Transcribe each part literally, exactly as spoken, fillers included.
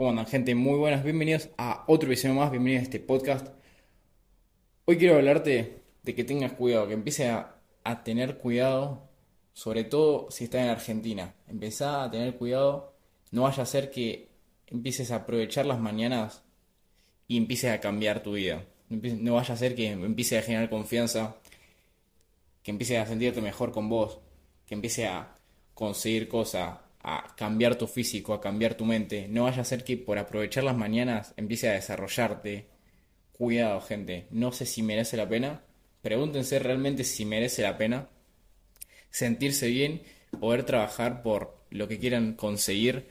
¿Cómo andan, gente? Muy buenas, bienvenidos a otro episodio más, bienvenidos a este podcast. Hoy quiero hablarte de que tengas cuidado, que empieces a, a tener cuidado, sobre todo si estás en Argentina. Empezá a tener cuidado, no vaya a ser que empieces a aprovechar las mañanas y empieces a cambiar tu vida. No vaya a ser que empieces a generar confianza, que empieces a sentirte mejor con vos, que empieces a conseguir cosas, a cambiar tu físico, a cambiar tu mente. No vaya a ser que por aprovechar las mañanas empieces a desarrollarte. Cuidado, gente, no sé si merece la pena. Pregúntense realmente si merece la pena sentirse bien, poder trabajar por lo que quieran conseguir,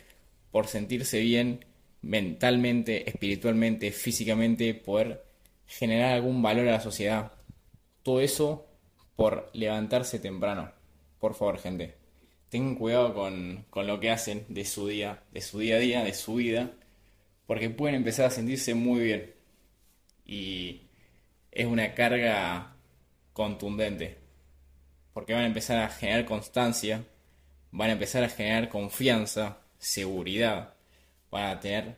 por sentirse bien mentalmente, espiritualmente, físicamente, poder generar algún valor a la sociedad. Todo eso por levantarse temprano. Por favor, gente, tengan cuidado con, con lo que hacen de su día, de su día a día, de su vida, porque pueden empezar a sentirse muy bien. Y es una carga contundente, porque van a empezar a generar constancia, van a empezar a generar confianza, seguridad, van a tener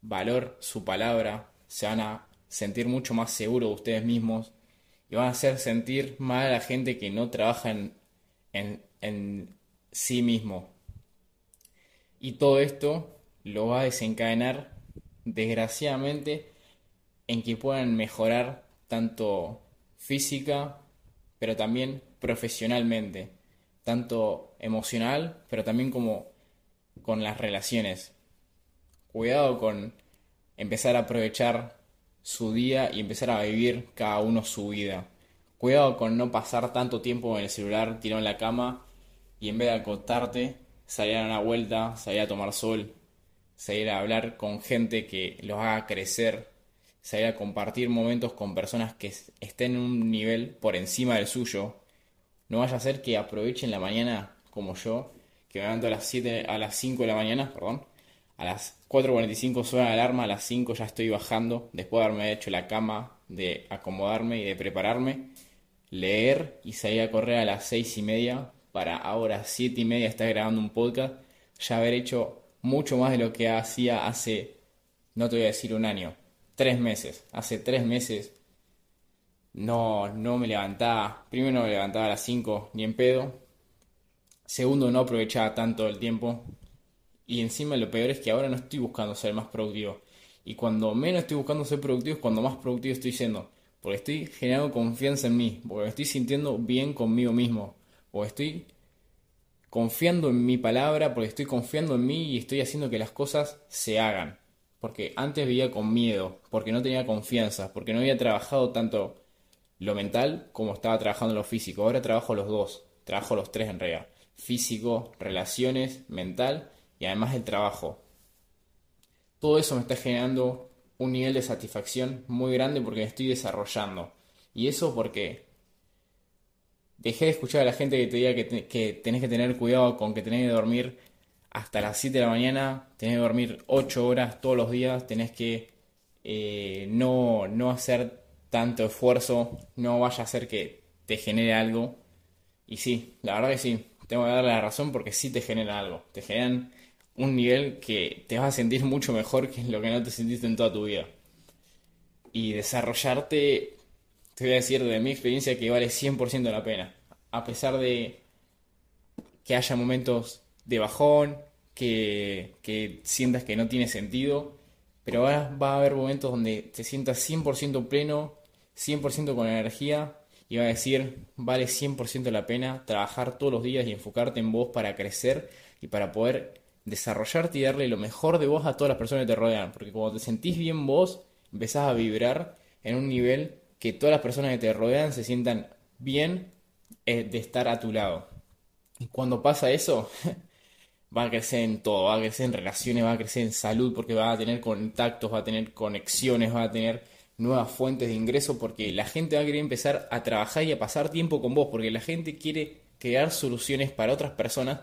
valor su palabra, se van a sentir mucho más seguros de ustedes mismos y van a hacer sentir mal a la gente que no trabaja en, en, en sí mismo. Y todo esto lo va a desencadenar, desgraciadamente, en que puedan mejorar tanto física, pero también profesionalmente, tanto emocional, pero también como con las relaciones. Cuidado con empezar a aprovechar su día y empezar a vivir cada uno su vida. Cuidado con no pasar tanto tiempo en el celular, tirado en la cama, y en vez de acostarte, salir a dar una vuelta, salir a tomar sol, salir a hablar con gente que los haga crecer, salir a compartir momentos con personas que estén en un nivel por encima del suyo. No vaya a ser que aprovechen la mañana como yo, que me levanto a las siete, a las cinco de la mañana, perdón, a las cuatro cuarenta y cinco suena la alarma, a las cinco ya estoy bajando, después de haberme hecho la cama, de acomodarme y de prepararme, leer y salir a correr a las seis y media, para ahora siete y media estar grabando un podcast, ya haber hecho mucho más de lo que hacía hace, no te voy a decir un año, tres meses, hace tres meses no, no me levantaba, primero no me levantaba a las cinco ni en pedo, segundo, no aprovechaba tanto el tiempo. Y encima lo peor es que ahora no estoy buscando ser más productivo. Y cuando menos estoy buscando ser productivo es cuando más productivo estoy siendo. Porque estoy generando confianza en mí. Porque me estoy sintiendo bien conmigo mismo. Porque estoy confiando en mi palabra. Porque estoy confiando en mí y estoy haciendo que las cosas se hagan. Porque antes vivía con miedo. Porque no tenía confianza. Porque no había trabajado tanto lo mental como estaba trabajando lo físico. Ahora trabajo los dos. Trabajo los tres en realidad. Físico, relaciones, mental y además el trabajo. Todo eso me está generando un nivel de satisfacción muy grande porque me estoy desarrollando. Y eso porque dejé de escuchar a la gente que te diga que, te, que tenés que tener cuidado con que tenés que dormir hasta las siete de la mañana, tenés que dormir ocho horas todos los días, tenés que eh, no, no hacer tanto esfuerzo, no vaya a hacer que te genere algo. Y sí, la verdad que sí. Tengo que darle la razón porque sí te genera algo. Te generan un nivel que te vas a sentir mucho mejor que lo que no te sentiste en toda tu vida. Y desarrollarte, te voy a decir de mi experiencia que vale cien por ciento la pena. A pesar de que haya momentos de bajón, que, que sientas que no tiene sentido. Pero ahora va a haber momentos donde te sientas cien por ciento pleno, cien por ciento con energía. Y va a decir, vale cien por ciento la pena trabajar todos los días y enfocarte en vos para crecer y para poder desarrollarte y darle lo mejor de vos a todas las personas que te rodean. Porque cuando te sentís bien vos, empezás a vibrar en un nivel que todas las personas que te rodean se sientan bien de estar a tu lado. Y cuando pasa eso, va a crecer en todo, va a crecer en relaciones, va a crecer en salud, porque va a tener contactos, va a tener conexiones, va a tener nuevas fuentes de ingreso, porque la gente va a querer empezar a trabajar y a pasar tiempo con vos, porque la gente quiere crear soluciones para otras personas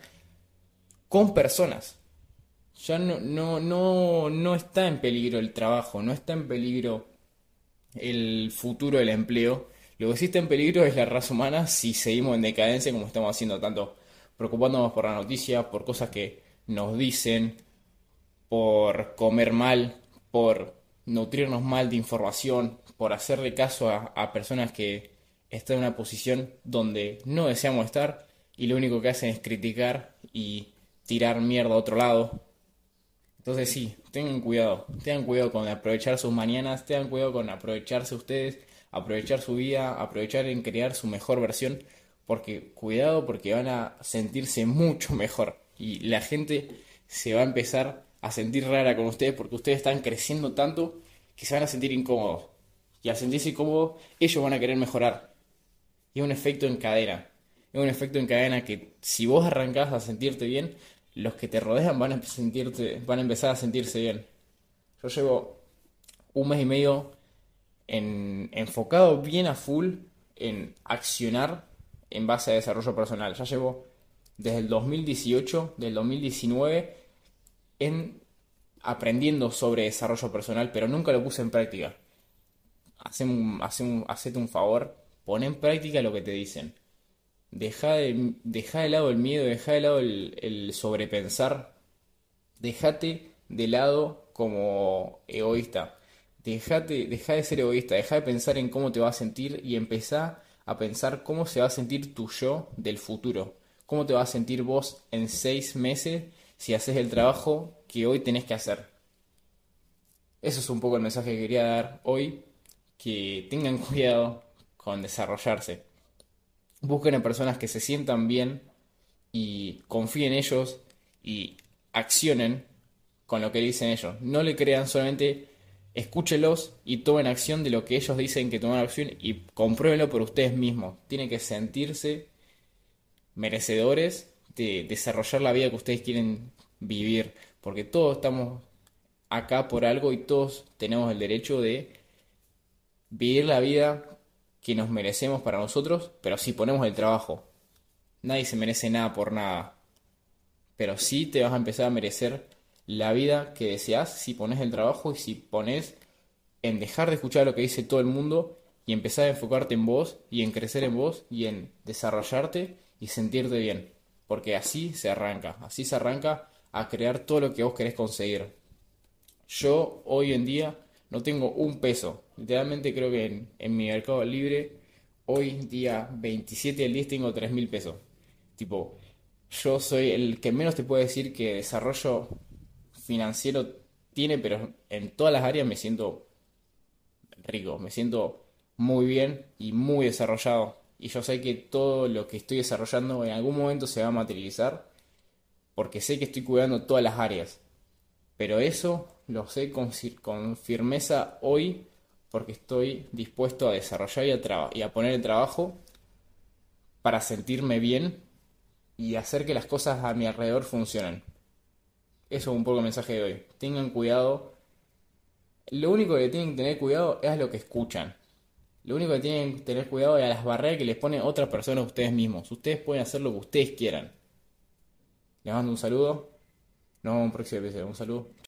con personas. Ya no, no, no, no está en peligro el trabajo, no está en peligro el futuro del empleo. Lo que sí está en peligro es la raza humana si seguimos en decadencia como estamos haciendo, tanto preocupándonos por las noticias, por cosas que nos dicen, por comer mal, por nutrirnos mal de información, por hacerle caso a, a personas que están en una posición donde no deseamos estar y lo único que hacen es criticar y tirar mierda a otro lado. Entonces sí, tengan cuidado, tengan cuidado con aprovechar sus mañanas, tengan cuidado con aprovecharse ustedes, aprovechar su vida, aprovechar en crear su mejor versión, porque cuidado, porque van a sentirse mucho mejor y la gente se va a empezar a sentir rara con ustedes porque ustedes están creciendo tanto que se van a sentir incómodos y al sentirse incómodos ellos van a querer mejorar y es un efecto en cadena, es un efecto en cadena que si vos arrancás a sentirte bien, los que te rodean van a sentirte, van a empezar a sentirse bien. Yo llevo un mes y medio en, enfocado bien a full en accionar en base a desarrollo personal. Ya llevo desde el dos mil dieciocho, del dos mil diecinueve en aprendiendo sobre desarrollo personal, pero nunca lo puse en práctica. Hacé un, hacé un, hacete un favor, pon en práctica lo que te dicen. Deja de, deja de lado el miedo, deja de lado el, el sobrepensar. Dejate de lado como egoísta. Dejate, deja de ser egoísta, deja de pensar en cómo te vas a sentir y empezá a pensar cómo se va a sentir tu yo del futuro. Cómo te vas a sentir vos en seis meses si haces el trabajo que hoy tenés que hacer. Eso es un poco el mensaje que quería dar hoy. Que tengan cuidado con desarrollarse. Busquen a personas que se sientan bien y confíen en ellos y accionen con lo que dicen ellos. No le crean, solamente escúchelos y tomen acción de lo que ellos dicen que toman acción y compruébenlo por ustedes mismos. Tienen que sentirse merecedores de desarrollar la vida que ustedes quieren vivir, porque todos estamos acá por algo y todos tenemos el derecho de vivir la vida que nos merecemos para nosotros, pero si sí ponemos el trabajo. Nadie se merece nada por nada, pero sí te vas a empezar a merecer la vida que deseas si pones el trabajo y si pones en dejar de escuchar lo que dice todo el mundo y empezar a enfocarte en vos y en crecer en vos y en desarrollarte y sentirte bien, porque así se arranca, así se arranca a crear todo lo que vos querés conseguir. Yo hoy en día no tengo un peso. Literalmente creo que en, en mi mercado libre, hoy día veintisiete del diez, tengo tres mil pesos. Tipo, yo soy el que menos te puede decir que desarrollo financiero tiene, pero en todas las áreas me siento rico, me siento muy bien y muy desarrollado. Y yo sé que todo lo que estoy desarrollando en algún momento se va a materializar, porque sé que estoy cuidando todas las áreas. Pero eso lo sé con, con firmeza hoy porque estoy dispuesto a desarrollar y a, traba- y a poner el trabajo para sentirme bien y hacer que las cosas a mi alrededor funcionen. Eso es un poco el mensaje de hoy. Tengan cuidado. Lo único que tienen que tener cuidado es a lo que escuchan. Lo único que tienen que tener cuidado es a las barreras que les ponen otras personas a ustedes mismos. Ustedes pueden hacer lo que ustedes quieran. Les mando un saludo. Nos vemos en un próximo episodio. Un saludo.